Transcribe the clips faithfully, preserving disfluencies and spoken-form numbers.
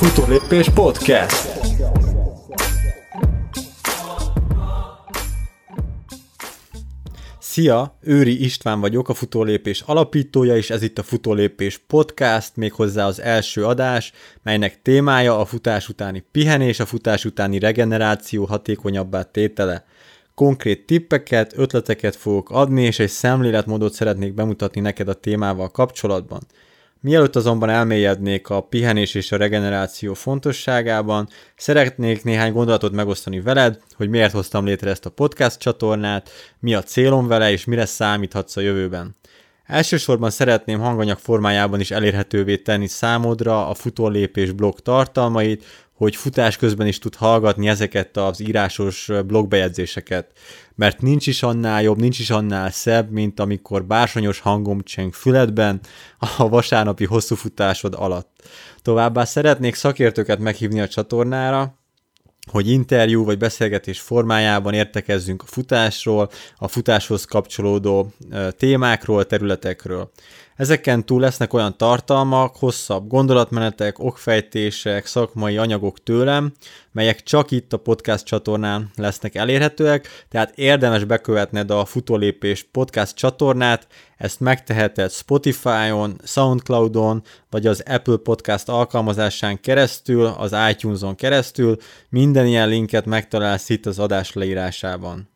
Futólépés Podcast. Szia, Őri István vagyok, a Futólépés alapítója, és ez itt a Futólépés Podcast, méghozzá az első adás, melynek témája a futás utáni pihenés, a futás utáni regeneráció hatékonyabbá tétele. Konkrét tippeket, ötleteket fogok adni, és egy szemléletmódot szeretnék bemutatni neked a témával kapcsolatban. Mielőtt azonban elmélyednék a pihenés és a regeneráció fontosságában, szeretnék néhány gondolatot megosztani veled, hogy miért hoztam létre ezt a podcast csatornát, mi a célom vele, és mire számíthatsz a jövőben. Elsősorban szeretném hanganyag formájában is elérhetővé tenni számodra a Futólépés blog tartalmait, hogy futás közben is tud hallgatni ezeket az írásos blogbejegyzéseket. Mert nincs is annál jobb, nincs is annál szebb, mint amikor bársonyos hangom cseng füledben a vasárnapi hosszú futásod alatt. Továbbá szeretnék szakértőket meghívni a csatornára, hogy interjú vagy beszélgetés formájában értekezzünk a futásról, a futáshoz kapcsolódó témákról, területekről. Ezeken túl lesznek olyan tartalmak, hosszabb gondolatmenetek, okfejtések, szakmai anyagok tőlem, melyek csak itt a podcast csatornán lesznek elérhetőek, tehát érdemes bekövetned a Futólépés podcast csatornát, ezt megteheted Spotify-on, Soundcloud-on, vagy az Apple Podcast alkalmazásán keresztül, az iTunes-on keresztül, minden ilyen linket megtalálsz itt az adás leírásában.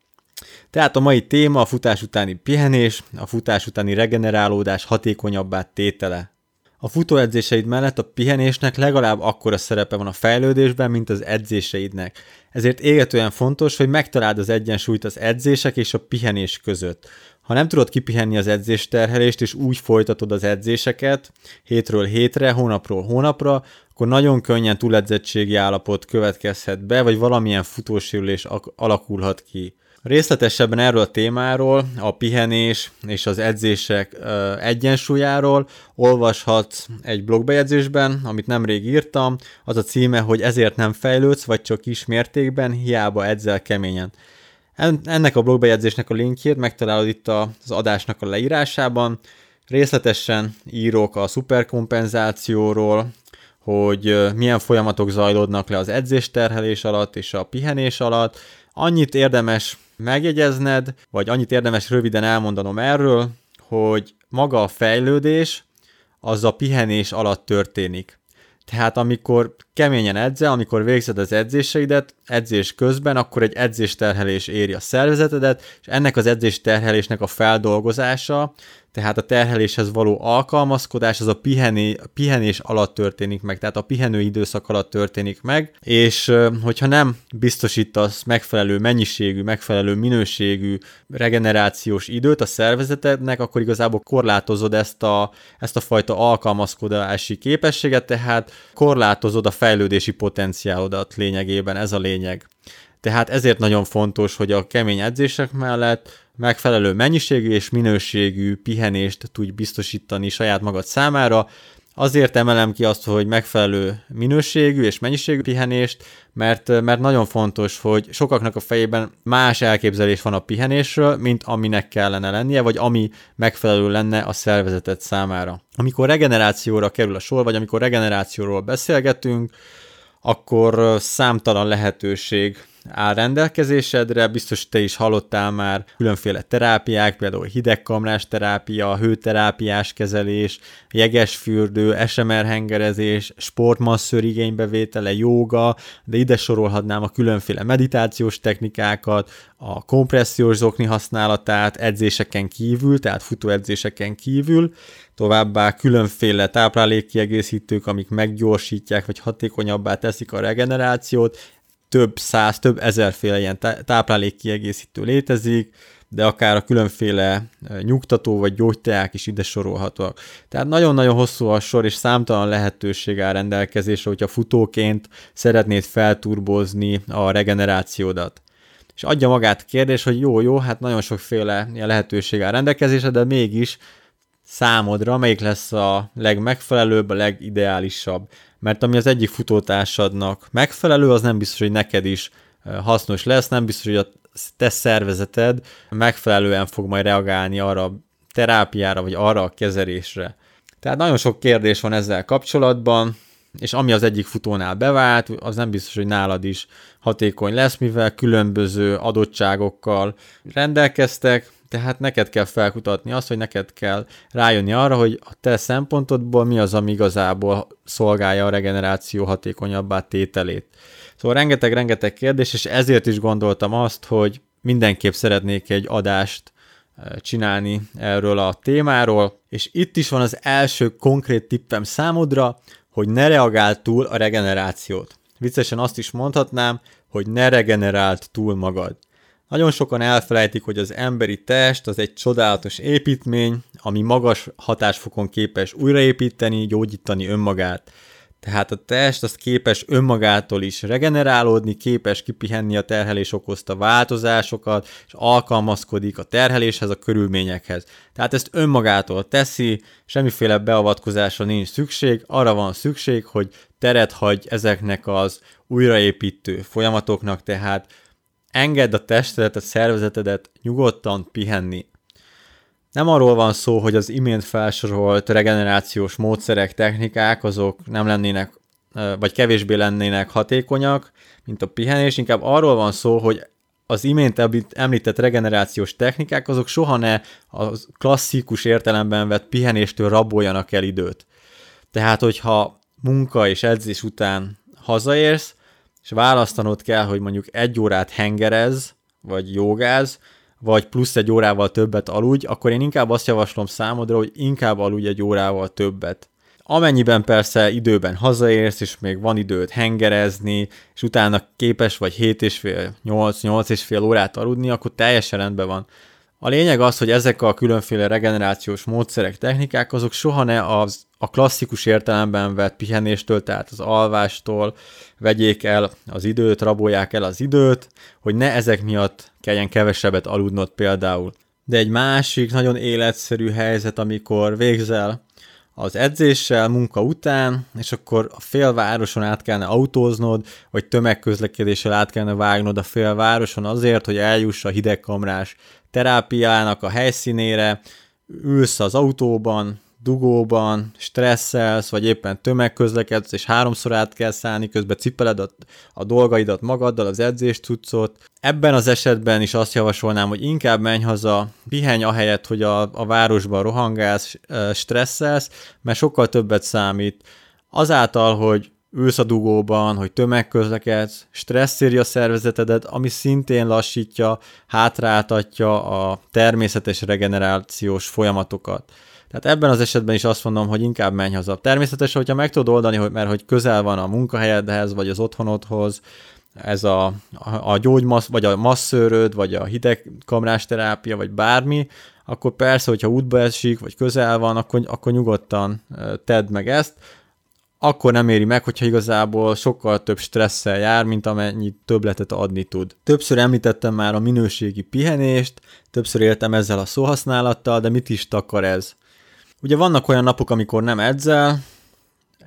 Tehát a mai téma a futás utáni pihenés, a futás utáni regenerálódás hatékonyabbá tétele. A futóedzéseid mellett a pihenésnek legalább akkora szerepe van a fejlődésben, mint az edzéseidnek. Ezért égetően fontos, hogy megtaláld az egyensúlyt az edzések és a pihenés között. Ha nem tudod kipihenni az edzésterhelést, és úgy folytatod az edzéseket hétről hétre, hónapról hónapra, akkor nagyon könnyen túledzettségi állapot következhet be, vagy valamilyen futósérülés alakulhat ki. Részletesebben erről a témáról, a pihenés és az edzések egyensúlyáról olvashatsz egy blogbejegyzésben, amit nemrég írtam, az a címe, hogy ezért nem fejlődsz, vagy csak kis mértékben, hiába edzel keményen. Ennek a blogbejegyzésnek a linkjét megtalálod itt az adásnak a leírásában. Részletesen írok a szuperkompenzációról, hogy milyen folyamatok zajlódnak le az edzésterhelés alatt és a pihenés alatt. Annyit érdemes megjegyezned, vagy annyit érdemes röviden elmondanom erről, hogy maga a fejlődés az a pihenés alatt történik. Tehát amikor keményen edzel, amikor végzed az edzéseidet, edzés közben, akkor egy edzésterhelés éri a szervezetedet, és ennek az edzésterhelésnek a feldolgozása, tehát a terheléshez való alkalmazkodás, az a pihené, pihenés alatt történik meg, tehát a pihenő időszak alatt történik meg, és hogyha nem biztosítasz megfelelő mennyiségű, megfelelő minőségű regenerációs időt a szervezetednek, akkor igazából korlátozod ezt a, ezt a fajta alkalmazkodási képességet, tehát korlátozod a fejlődési potenciálodat lényegében, ez a lényeg. Tehát ezért nagyon fontos, hogy a kemény edzések mellett megfelelő mennyiségű és minőségű pihenést tudj biztosítani saját magad számára. Azért emelem ki azt, hogy megfelelő minőségű és mennyiségű pihenést, mert, mert nagyon fontos, hogy sokaknak a fejében más elképzelés van a pihenésről, mint aminek kellene lennie, vagy ami megfelelő lenne a szervezeted számára. Amikor regenerációra kerül a sor, vagy amikor regenerációról beszélgetünk, akkor számtalan lehetőség áll rendelkezésedre, biztos te is hallottál már különféle terápiák, például hidegkamrás terápia, hőterápiás kezelés, jegesfürdő, es em er hengerezés, sportmasszőr igénybevétele, jóga, de ide sorolhatnám a különféle meditációs technikákat, a kompressziós zokni használatát edzéseken kívül, tehát futóedzéseken kívül, továbbá különféle táplálékkiegészítők, amik meggyorsítják vagy hatékonyabbá teszik a regenerációt. Több száz, több ezerféle ilyen táplálékkiegészítő létezik, de akár a különféle nyugtató vagy gyógyteák is ide sorolhatóak. Tehát nagyon-nagyon hosszú a sor, és számtalan lehetőség áll rendelkezésre, hogyha futóként szeretnéd felturbozni a regenerációdat. És adja magát a kérdés, hogy jó-jó, hát nagyon sokféle ilyen lehetőség áll rendelkezésre, de mégis számodra melyik lesz a legmegfelelőbb, a legideálisabb. Mert ami az egyik futótársadnak megfelelő, az nem biztos, hogy neked is hasznos lesz, nem biztos, hogy a te szervezeted megfelelően fog majd reagálni arra a terápiára, vagy arra a kezelésre. Tehát nagyon sok kérdés van ezzel kapcsolatban, és ami az egyik futónál bevált, az nem biztos, hogy nálad is hatékony lesz, mivel különböző adottságokkal rendelkeztek, tehát neked kell felkutatni azt, hogy neked kell rájönni arra, hogy a te szempontodból mi az, ami igazából szolgálja a regeneráció hatékonyabbá tételét. Szóval rengeteg-rengeteg kérdés, és ezért is gondoltam azt, hogy mindenképp szeretnék egy adást csinálni erről a témáról, és itt is van az első konkrét tippem számodra, hogy ne reagáld túl a regenerációt. Viccesen azt is mondhatnám, hogy ne regeneráld túl magad. Nagyon sokan elfelejtik, hogy az emberi test az egy csodálatos építmény, ami magas hatásfokon képes újraépíteni, gyógyítani önmagát. Tehát a test az képes önmagától is regenerálódni, képes kipihenni a terhelés okozta változásokat, és alkalmazkodik a terheléshez, a körülményekhez. Tehát ezt önmagától teszi, semmiféle beavatkozásra nincs szükség, arra van szükség, hogy teret hagy ezeknek az újraépítő folyamatoknak, tehát engedd a testedet, a szervezetedet nyugodtan pihenni. Nem arról van szó, hogy az imént felsorolt regenerációs módszerek, technikák, azok nem lennének, vagy kevésbé lennének hatékonyak, mint a pihenés, inkább arról van szó, hogy az imént említett regenerációs technikák, azok soha ne a klasszikus értelemben vett pihenéstől raboljanak el időt. Tehát, hogyha munka és edzés után hazaérsz, és választanod kell, hogy mondjuk egy órát hengerezz, vagy jogázz, vagy plusz egy órával többet aludj, akkor én inkább azt javaslom számodra, hogy inkább aludj egy órával többet. Amennyiben persze időben hazaérsz, és még van időd hengerezni, és utána képes vagy hét és fél, nyolc, nyolc és fél órát aludni, akkor teljesen rendben van. A lényeg az, hogy ezek a különféle regenerációs módszerek, technikák, azok soha ne az, a klasszikus értelemben vett pihenéstől, tehát az alvástól vegyék el az időt, rabolják el az időt, hogy ne ezek miatt kelljen kevesebbet aludnod például. De egy másik nagyon életszerű helyzet, amikor végzel az edzéssel, munka után, és akkor a félvároson át kellene autóznod, vagy tömegközlekedéssel át kellene vágnod a félvároson azért, hogy eljuss a hidegkamrás terápiának a helyszínére, ülsz az autóban, dugóban, stresszelsz, vagy éppen tömegközlekedsz, és háromszor át kell szállni, közben cipeled a, a dolgaidat magaddal, az edzéstuccot. Ebben az esetben is azt javasolnám, hogy inkább menj haza, pihenj ahelyett, hogy a, a városban rohangálsz, stresszelsz, mert sokkal többet számít. Azáltal, hogy ülsz a dugóban, hogy tömegközlekedsz, stresszíri a szervezetedet, ami szintén lassítja, hátráltatja a természetes regenerációs folyamatokat. Tehát ebben az esetben is azt mondom, hogy inkább menj haza. Természetesen, hogyha meg tudod oldani, hogy, mert hogy közel van a munkahelyedhez, vagy az otthonodhoz, ez a, a gyógymassz, vagy a masszőröd, vagy a hidegkamrás terápia, vagy bármi, akkor persze, hogyha útba esik, vagy közel van, akkor, akkor nyugodtan tedd meg ezt. Akkor nem éri meg, hogyha igazából sokkal több stresszel jár, mint amennyi többletet adni tud. Többször említettem már a minőségi pihenést, többször éltem ezzel a szóhasználattal, de mit is takar ez? Ugye vannak olyan napok, amikor nem edzel,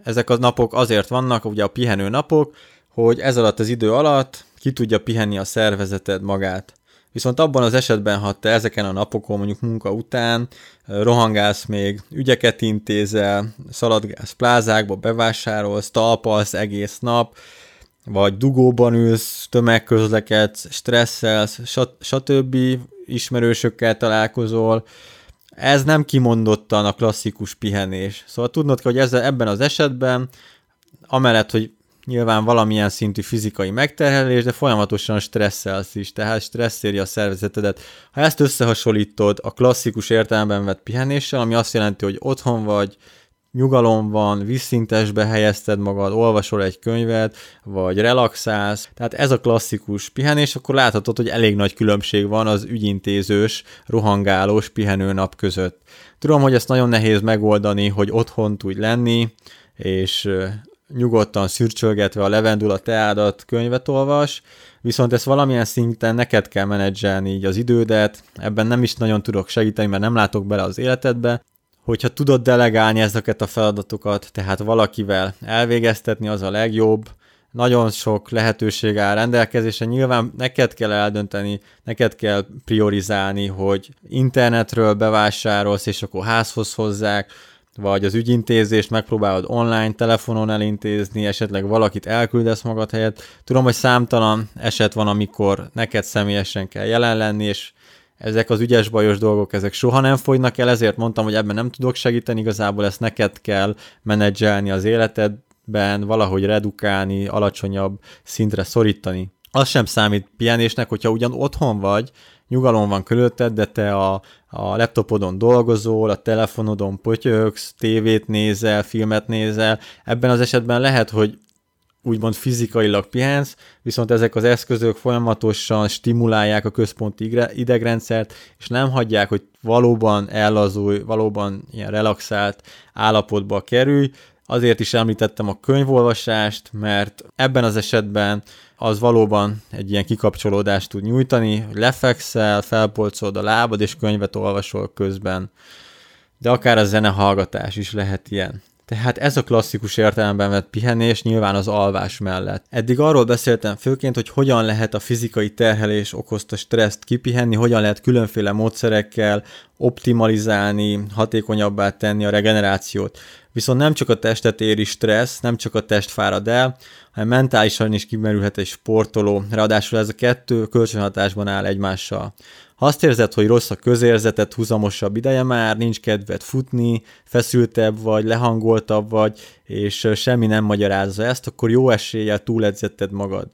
ezek a napok azért vannak, ugye a pihenő napok, hogy ez alatt az idő alatt ki tudja pihenni a szervezeted magát. Viszont abban az esetben, ha te ezeken a napokon, mondjuk munka után rohangálsz még, ügyeket intézel, szaladgálsz plázákba, bevásárolsz, talpalsz egész nap, vagy dugóban ülsz, tömegközlekedsz, stresszelsz, stb. Ismerősökkel találkozol, ez nem kimondottan a klasszikus pihenés. Szóval tudnod kell, hogy ezzel, ebben az esetben, amellett, hogy nyilván valamilyen szintű fizikai megterhelés, de folyamatosan stresszelsz is, tehát stresszéri a szervezetedet. Ha ezt összehasonlítod a klasszikus értelemben vett pihenéssel, ami azt jelenti, hogy otthon vagy, nyugalom van, vízszintesbe helyezted magad, olvasol egy könyvet, vagy relaxálsz, tehát ez a klasszikus pihenés, akkor láthatod, hogy elég nagy különbség van az ügyintézős, rohangálós pihenőnap között. Tudom, hogy ezt nagyon nehéz megoldani, hogy otthon tudj lenni, és nyugodtan szürcsölgetve a levendula teádat könyvet olvas, viszont ezt valamilyen szinten neked kell menedzselni így az idődet, ebben nem is nagyon tudok segíteni, mert nem látok bele az életedbe, hogyha tudod delegálni ezeket a feladatokat, tehát valakivel elvégeztetni, az a legjobb. Nagyon sok lehetőség áll rendelkezésre, nyilván neked kell eldönteni, neked kell priorizálni, hogy internetről bevásárolsz, és akkor házhoz hozzák, vagy az ügyintézést megpróbálod online, telefonon elintézni, esetleg valakit elküldesz magad helyett. Tudom, hogy számtalan eset van, amikor neked személyesen kell jelen lenni, és ezek az ügyes bajos dolgok, ezek soha nem fogynak el, ezért mondtam, hogy ebben nem tudok segíteni, igazából ezt neked kell menedzselni az életedben, valahogy redukálni, alacsonyabb szintre szorítani. Az sem számít pihenésnek, hogyha ugyan otthon vagy, nyugalom van körülötted, de te a, a laptopodon dolgozol, a telefonodon potyögsz, tévét nézel, filmet nézel. Ebben az esetben lehet, hogy úgymond fizikailag pihensz, viszont ezek az eszközök folyamatosan stimulálják a központi idegrendszert, és nem hagyják, hogy valóban ellazulj, valóban ilyen relaxált állapotba kerülj. Azért is említettem a könyvolvasást, mert ebben az esetben az valóban egy ilyen kikapcsolódást tud nyújtani, hogy lefekszel, felpolcolod a lábad, és könyvet olvasol közben. De akár a zenehallgatás is lehet ilyen. Tehát ez a klasszikus értelemben vett pihenés nyilván az alvás mellett. Eddig arról beszéltem főként, hogy hogyan lehet a fizikai terhelés okozta stresszt kipihenni, hogyan lehet különféle módszerekkel optimalizálni, hatékonyabbá tenni a regenerációt. Viszont nem csak a testet éri stressz, nem csak a test fárad el, hanem mentálisan is kimerülhet egy sportoló. Ráadásul ez a kettő kölcsönhatásban áll egymással. Ha azt érzed, hogy rossz a közérzetet, húzamosabb ideje már, nincs kedved futni, feszültebb vagy, lehangoltabb vagy, és semmi nem magyarázza ezt, akkor jó eséllyel túledzetted magad.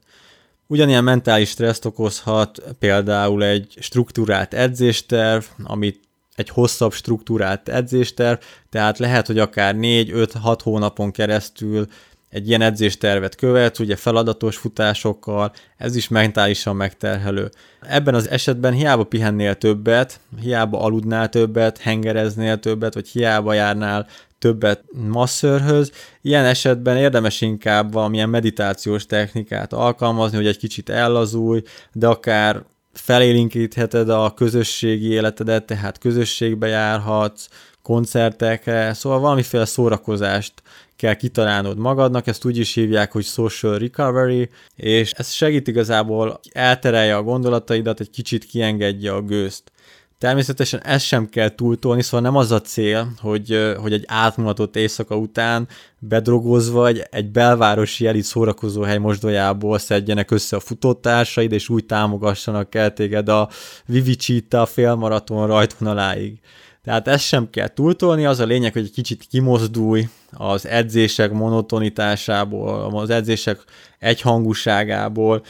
Ugyanilyen mentális stresszt okozhat például egy strukturált edzésterv, amit egy hosszabb struktúrált edzésterv, tehát lehet, hogy akár négy-öt-hat hónapon keresztül egy ilyen edzéstervet követsz, ugye feladatos futásokkal, ez is mentálisan megterhelő. Ebben az esetben hiába pihennél többet, hiába aludnál többet, hengereznél többet, vagy hiába járnál többet masszörhöz, ilyen esetben érdemes inkább valamilyen meditációs technikát alkalmazni, hogy egy kicsit ellazulj, de akár felélinkítheted a közösségi életedet, tehát közösségbe járhatsz, koncertekre, szóval valamiféle szórakozást kell kitalálnod magadnak, ezt úgy is hívják, hogy social recovery, és ez segít igazából, elterelje a gondolataidat, egy kicsit kiengedje a gőzt. Természetesen ezt sem kell túltolni, szóval nem az a cél, hogy, hogy egy átmulatott éjszaka után bedrogozva egy, egy belvárosi elit szórakozóhely mosdójából szedjenek össze a futótársaid, és úgy támogassanak el téged a Vivicitta félmaraton rajtvonaláig. Tehát ezt sem kell túltolni, az a lényeg, hogy egy kicsit kimozdulj az edzések monotonitásából, az edzések egyhangúságából,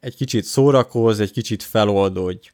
egy kicsit szórakozz, egy kicsit feloldódj.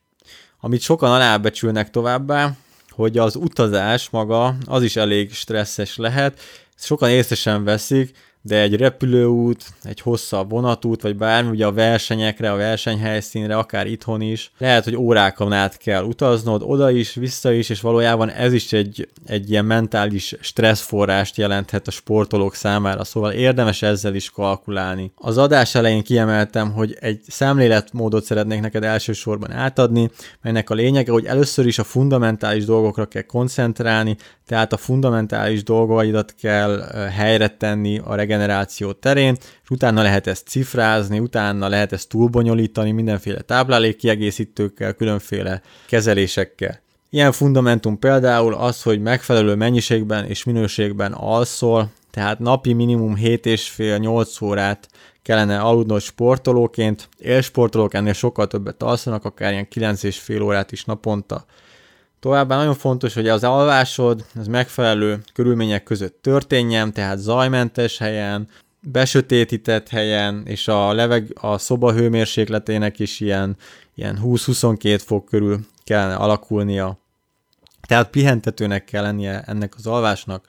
Amit sokan alábecsülnek továbbá, hogy az utazás maga az is elég stresszes lehet, sokan észre sem veszik, de egy repülőút, egy hosszabb vonatút, vagy bármi, ugye a versenyekre, a versenyhelyszínre, akár itthon is, lehet, hogy órákon át kell utaznod, oda is, vissza is, és valójában ez is egy, egy ilyen mentális stresszforrást jelenthet a sportolók számára, szóval érdemes ezzel is kalkulálni. Az adás elején kiemeltem, hogy egy szemléletmódot szeretnék neked elsősorban átadni, melynek a lényege, hogy először is a fundamentális dolgokra kell koncentrálni, tehát a fundamentális dolgaidat kell helyre tenni a regeneráció terén, és utána lehet ezt cifrázni, utána lehet ezt túlbonyolítani mindenféle táplálékkiegészítőkkel, különféle kezelésekkel. Ilyen fundamentum például az, hogy megfelelő mennyiségben és minőségben alszol, tehát napi minimum hét és fél nyolc órát kellene aludnod sportolóként, élsportolók ennél sokkal többet alszanak, akár ilyen kilenc és fél órát is naponta. Továbbá nagyon fontos, hogy az alvásod az megfelelő körülmények között történjen, tehát zajmentes helyen, besötétített helyen, és a, leveg, a szoba hőmérsékletének is ilyen, ilyen húsz-huszonkettő fok körül kellene alakulnia. Tehát pihentetőnek kell lennie ennek az alvásnak.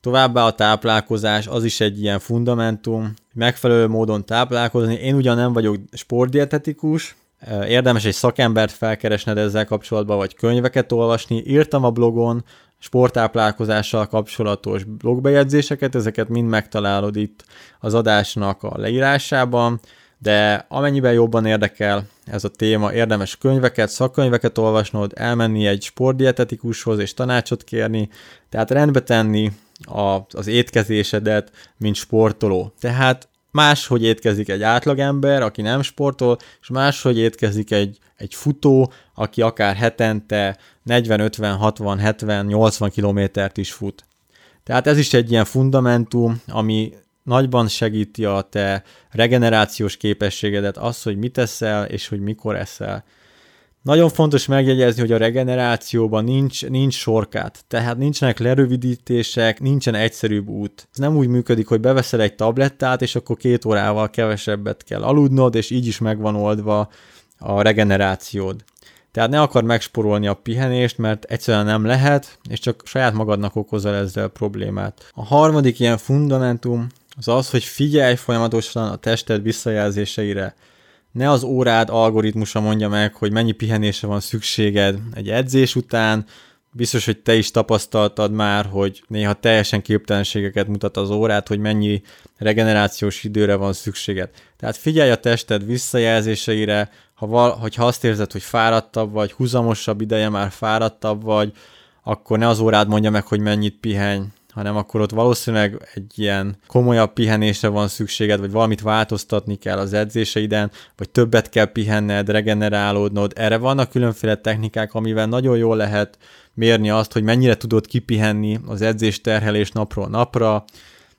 Továbbá a táplálkozás, az is egy ilyen fundamentum, megfelelő módon táplálkozni. Én ugyan nem vagyok sportdietetikus, érdemes egy szakembert felkeresned ezzel kapcsolatban, vagy könyveket olvasni. Írtam a blogon sporttáplálkozással kapcsolatos blogbejegyzéseket, ezeket mind megtalálod itt az adásnak a leírásában, de amennyiben jobban érdekel ez a téma, érdemes könyveket, szakkönyveket olvasnod, elmenni egy sportdietetikushoz és tanácsot kérni, tehát rendbe tenni a, az étkezésedet, mint sportoló. Tehát máshogy étkezik egy átlagember, aki nem sportol, és máshogy étkezik egy, egy futó, aki akár hetente negyven-ötven-hatvan-hetven-nyolcvan kilométert is fut. Tehát ez is egy ilyen fundamentum, ami nagyban segíti a te regenerációs képességedet, az, hogy mit eszel, és hogy mikor eszel. Nagyon fontos megjegyezni, hogy a regenerációban nincs, nincs sorkát, tehát nincsenek lerövidítések, nincsen egyszerűbb út. Ez nem úgy működik, hogy beveszel egy tablettát, és akkor két órával kevesebbet kell aludnod, és így is megvan oldva a regenerációd. Tehát ne akar megsporolni a pihenést, mert egyszerűen nem lehet, és csak saját magadnak okozol ezzel problémát. A harmadik ilyen fundamentum az az, hogy figyelj folyamatosan a tested visszajelzéseire. Ne az órád algoritmusa mondja meg, hogy mennyi pihenésre van szükséged egy edzés után. Biztos, hogy te is tapasztaltad már, hogy néha teljesen képtelenségeket mutat az órád, hogy mennyi regenerációs időre van szükséged. Tehát figyelj a tested visszajelzéseire, ha val- hogyha azt érzed, hogy fáradtabb vagy, húzamosabb ideje már fáradtabb vagy, akkor ne az órád mondja meg, hogy mennyit pihenj, hanem akkor ott valószínűleg egy ilyen komolyabb pihenésre van szükséged, vagy valamit változtatni kell az edzéseiden, vagy többet kell pihenned, regenerálódnod. Erre vannak különféle technikák, amivel nagyon jól lehet mérni azt, hogy mennyire tudod kipihenni az edzés terhelés napról napra.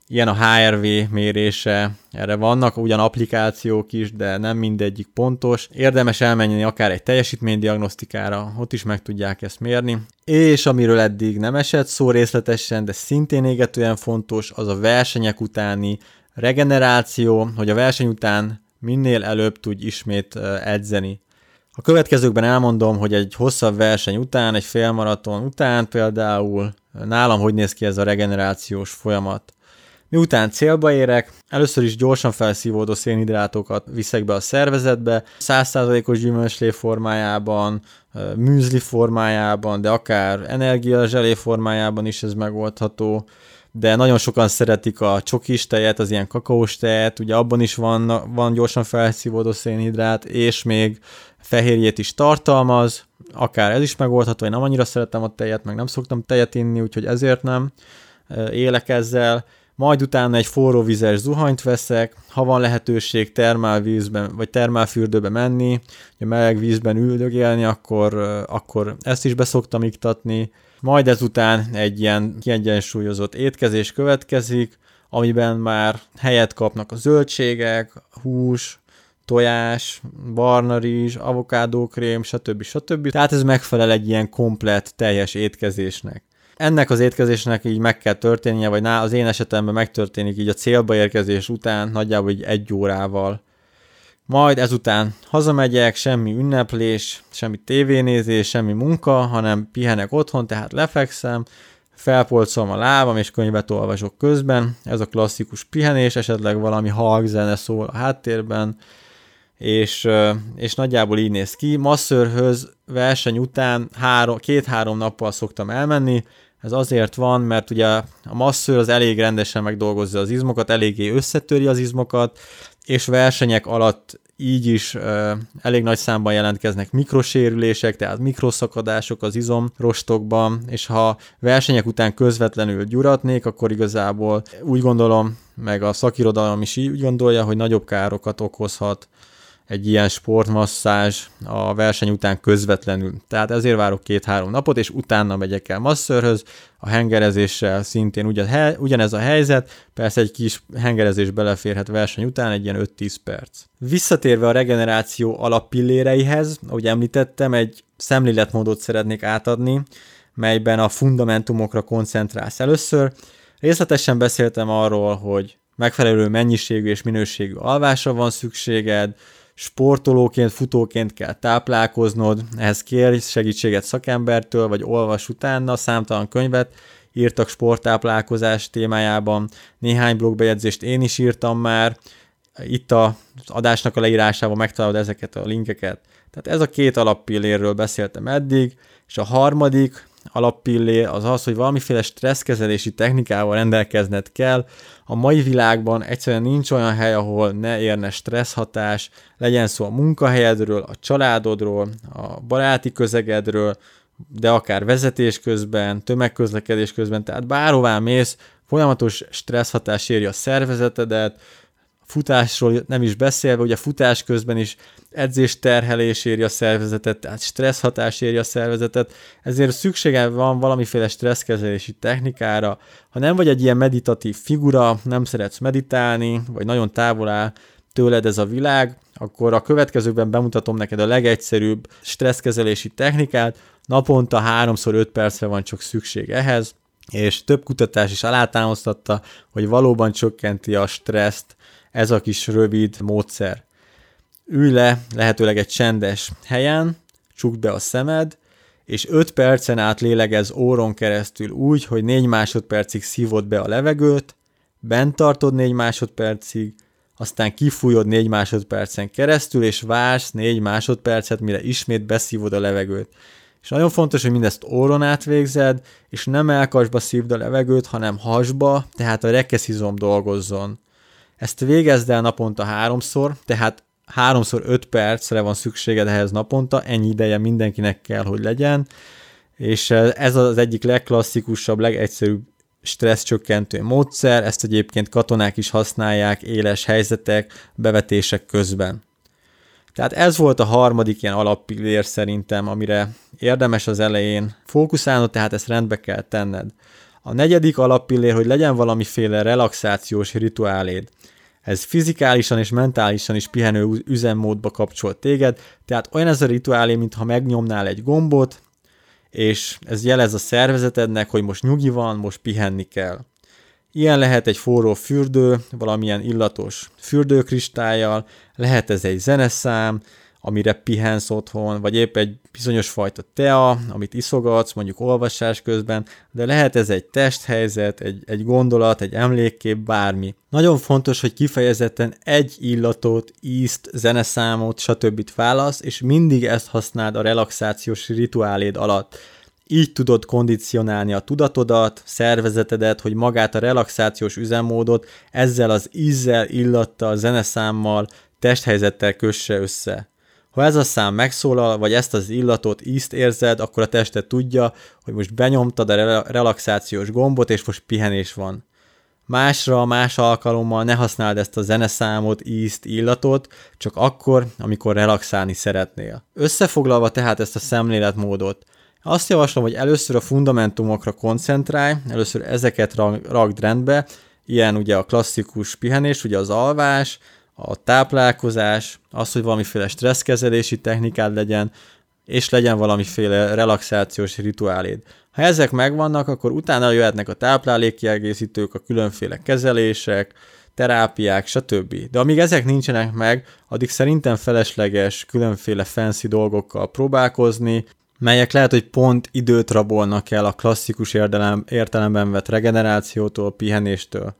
Ilyen a há er vé mérése, erre vannak ugyan applikációk is, de nem mindegyik pontos. Érdemes elmenni akár egy teljesítménydiagnosztikára, ott is meg tudják ezt mérni. És amiről eddig nem esett szó részletesen, de szintén égetően fontos, az a versenyek utáni regeneráció, hogy a verseny után minél előbb tudj ismét edzeni. A következőkben elmondom, hogy egy hosszabb verseny után, egy félmaraton után például nálam hogy néz ki ez a regenerációs folyamat. Miután célba érek, először is gyorsan felszívódó szénhidrátokat viszek be a szervezetbe, száz százalékos gyümölcslé formájában, műzli formájában, de akár energiazselé formájában is ez megoldható, de nagyon sokan szeretik a csokis tejet, az ilyen kakaós tejet, ugye abban is van, van gyorsan felszívódó szénhidrát, és még fehérjét is tartalmaz, akár ez is megoldható, én nem annyira szeretem a tejet, meg nem szoktam tejet inni, úgyhogy ezért nem élek ezzel. Majd utána egy forró vizes zuhanyt veszek, ha van lehetőség termálvízben vagy termálfürdőbe menni, vagy meleg vízben üldögélni, akkor, akkor ezt is beszoktam iktatni. Majd ezután egy ilyen kiegyensúlyozott étkezés következik, amiben már helyet kapnak a zöldségek, hús, tojás, barna rizs, avokádókrém, stb. stb. Tehát ez megfelel egy ilyen komplett, teljes étkezésnek. Ennek az étkezésnek így meg kell történnie, vagy az én esetemben megtörténik így a célba érkezés után, nagyjából így egy órával. Majd ezután hazamegyek, semmi ünneplés, semmi tévénézés, semmi munka, hanem pihenek otthon, tehát lefekszem, felpolcolom a lábam és könyvet olvasok közben. Ez a klasszikus pihenés, esetleg valami halk zene szól a háttérben, és, és nagyjából így néz ki. Masszörhöz verseny után három, két-három nappal szoktam elmenni, ez azért van, mert ugye a masszőr az elég rendesen megdolgozza az izmokat, eléggé összetöri az izmokat, és versenyek alatt így is ö, elég nagy számban jelentkeznek mikrosérülések, tehát mikroszakadások az izomrostokban, és ha versenyek után közvetlenül gyuratnék, akkor igazából úgy gondolom, meg a szakirodalom is így úgy gondolja, hogy nagyobb károkat okozhat egy ilyen sportmasszázs a verseny után közvetlenül. Tehát ezért várok két-három napot, és utána megyek el masszörhöz, a hengerezéssel szintén ugyanez a helyzet, persze egy kis hengerezés beleférhet verseny után, egy ilyen öt-tíz perc. Visszatérve a regeneráció alappilléreihez, ahogy említettem, egy szemléletmódot szeretnék átadni, melyben a fundamentumokra koncentrálsz először. Részletesen beszéltem arról, hogy megfelelő mennyiségű és minőségű alvásra van szükséged, sportolóként, futóként kell táplálkoznod, ehhez kérj segítséget szakembertől, vagy olvas utána, számtalan könyvet írtak sporttáplálkozás témájában, néhány blogbejegyzést én is írtam már, itt az adásnak a leírásában megtalálod ezeket a linkeket. Tehát ez a két alappillérről beszéltem eddig, és a harmadik alappillér az az, hogy valamiféle stresszkezelési technikával rendelkezned kell. A mai világban egyszerűen nincs olyan hely, ahol ne érne stressz hatás, legyen szó a munkahelyedről, a családodról, a baráti közegedről, de akár vezetés közben, tömegközlekedés közben, tehát bárhová mész, folyamatos stressz hatás éri a szervezetedet, futásról nem is beszélve, ugye futás közben is edzés terhelés éri a szervezetet, tehát stressz hatás éri a szervezetet, ezért szüksége van valamiféle stresszkezelési technikára. Ha nem vagy egy ilyen meditatív figura, nem szeretsz meditálni, vagy nagyon távol áll tőled ez a világ, akkor a következőkben bemutatom neked a legegyszerűbb stresszkezelési technikát, naponta háromszor öt percre van csak szükség ehhez, és több kutatás is alátámasztotta, hogy valóban csökkenti a stresszt ez a kis rövid módszer. Ülj le, lehetőleg egy csendes helyen, csukd be a szemed, és öt percen át lélegezz óron keresztül úgy, hogy négy másodpercig szívod be a levegőt, bent tartod négy másodpercig, aztán kifújod négy másodpercen keresztül, és vársz négy másodpercet, mire ismét beszívod a levegőt. És nagyon fontos, hogy mindezt orron átvégzed, és nem elkasba szívd a levegőt, hanem hasba, tehát a rekeszizom dolgozzon. Ezt végezd el naponta háromszor, tehát háromszor öt percre van szükséged ehhez naponta, ennyi ideje mindenkinek kell, hogy legyen, és ez az egyik legklasszikusabb, legegyszerűbb stresszcsökkentő módszer, ezt egyébként katonák is használják éles helyzetek, bevetések közben. Tehát ez volt a harmadik ilyen alappillér szerintem, amire érdemes az elején fókuszálnod, tehát ezt rendbe kell tenned. A negyedik alappillér, hogy legyen valamiféle relaxációs rituáléd. Ez fizikálisan és mentálisan is pihenő üzemmódba kapcsol téged, tehát olyan ez a rituálé, mintha megnyomnál egy gombot, és ez jelez a szervezetednek, hogy most nyugi van, most pihenni kell. Ilyen lehet egy forró fürdő, valamilyen illatos fürdőkristályjal, lehet ez egy zeneszám, amire pihensz otthon, vagy épp egy bizonyos fajta tea, amit iszogatsz, mondjuk olvasás közben, de lehet ez egy testhelyzet, egy, egy gondolat, egy emlékkép, bármi. Nagyon fontos, hogy kifejezetten egy illatot, ízt, zeneszámot, stb. Válasz, és mindig ezt használd a relaxációs rituáléd alatt. Így tudod kondicionálni a tudatodat, szervezetedet, hogy magát a relaxációs üzemmódot ezzel az ízzel, illattal, zeneszámmal, testhelyzettel kösse össze. Ha ez a szám megszólal, vagy ezt az illatot, ízt érzed, akkor a tested tudja, hogy most benyomtad a relaxációs gombot, és most pihenés van. Másra, más alkalommal ne használd ezt a zeneszámot, ízt, illatot, csak akkor, amikor relaxálni szeretnél. Összefoglalva tehát ezt a szemléletmódot, azt javaslom, hogy először a fundamentumokra koncentrálj, először ezeket rakd rendbe, ilyen ugye a klasszikus pihenés, ugye az alvás, a táplálkozás, az, hogy valamiféle stresszkezelési technikád legyen, és legyen valamiféle relaxációs rituáléd. Ha ezek megvannak, akkor utána jöhetnek a táplálékkiegészítők, a különféle kezelések, terápiák, stb. De amíg ezek nincsenek meg, addig szerintem felesleges különféle fancy dolgokkal próbálkozni, melyek lehet, hogy pont időt rabolnak el a klasszikus érdelem, értelemben vett regenerációtól, pihenéstől.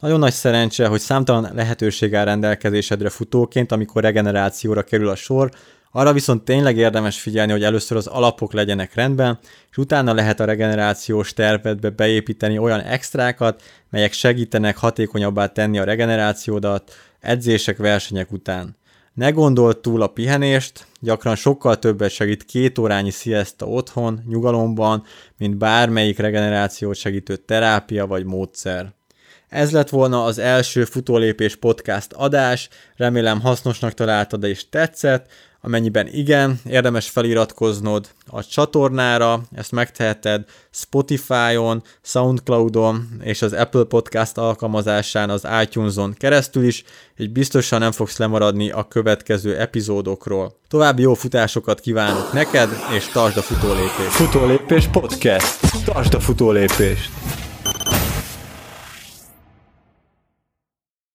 Nagyon nagy szerencse, hogy számtalan lehetőség áll rendelkezésedre futóként, amikor regenerációra kerül a sor, arra viszont tényleg érdemes figyelni, hogy először az alapok legyenek rendben, és utána lehet a regenerációs tervedbe beépíteni olyan extrákat, melyek segítenek hatékonyabbá tenni a regenerációdat edzések, versenyek után. Ne gondold túl a pihenést, gyakran sokkal többet segít két órányi siesta otthon, nyugalomban, mint bármelyik regenerációt segítő terápia vagy módszer. Ez lett volna az első Futólépés podcast adás, remélem hasznosnak találtad és tetszett, amennyiben igen, érdemes feliratkoznod a csatornára, ezt megteheted Spotify-on, Soundcloud-on és az Apple Podcast alkalmazásán, az iTunes-on keresztül is, így biztosan nem fogsz lemaradni a következő epizódokról. További jó futásokat kívánok neked, és tartsd a futólépést! Futólépés podcast! Tartsd a futólépést!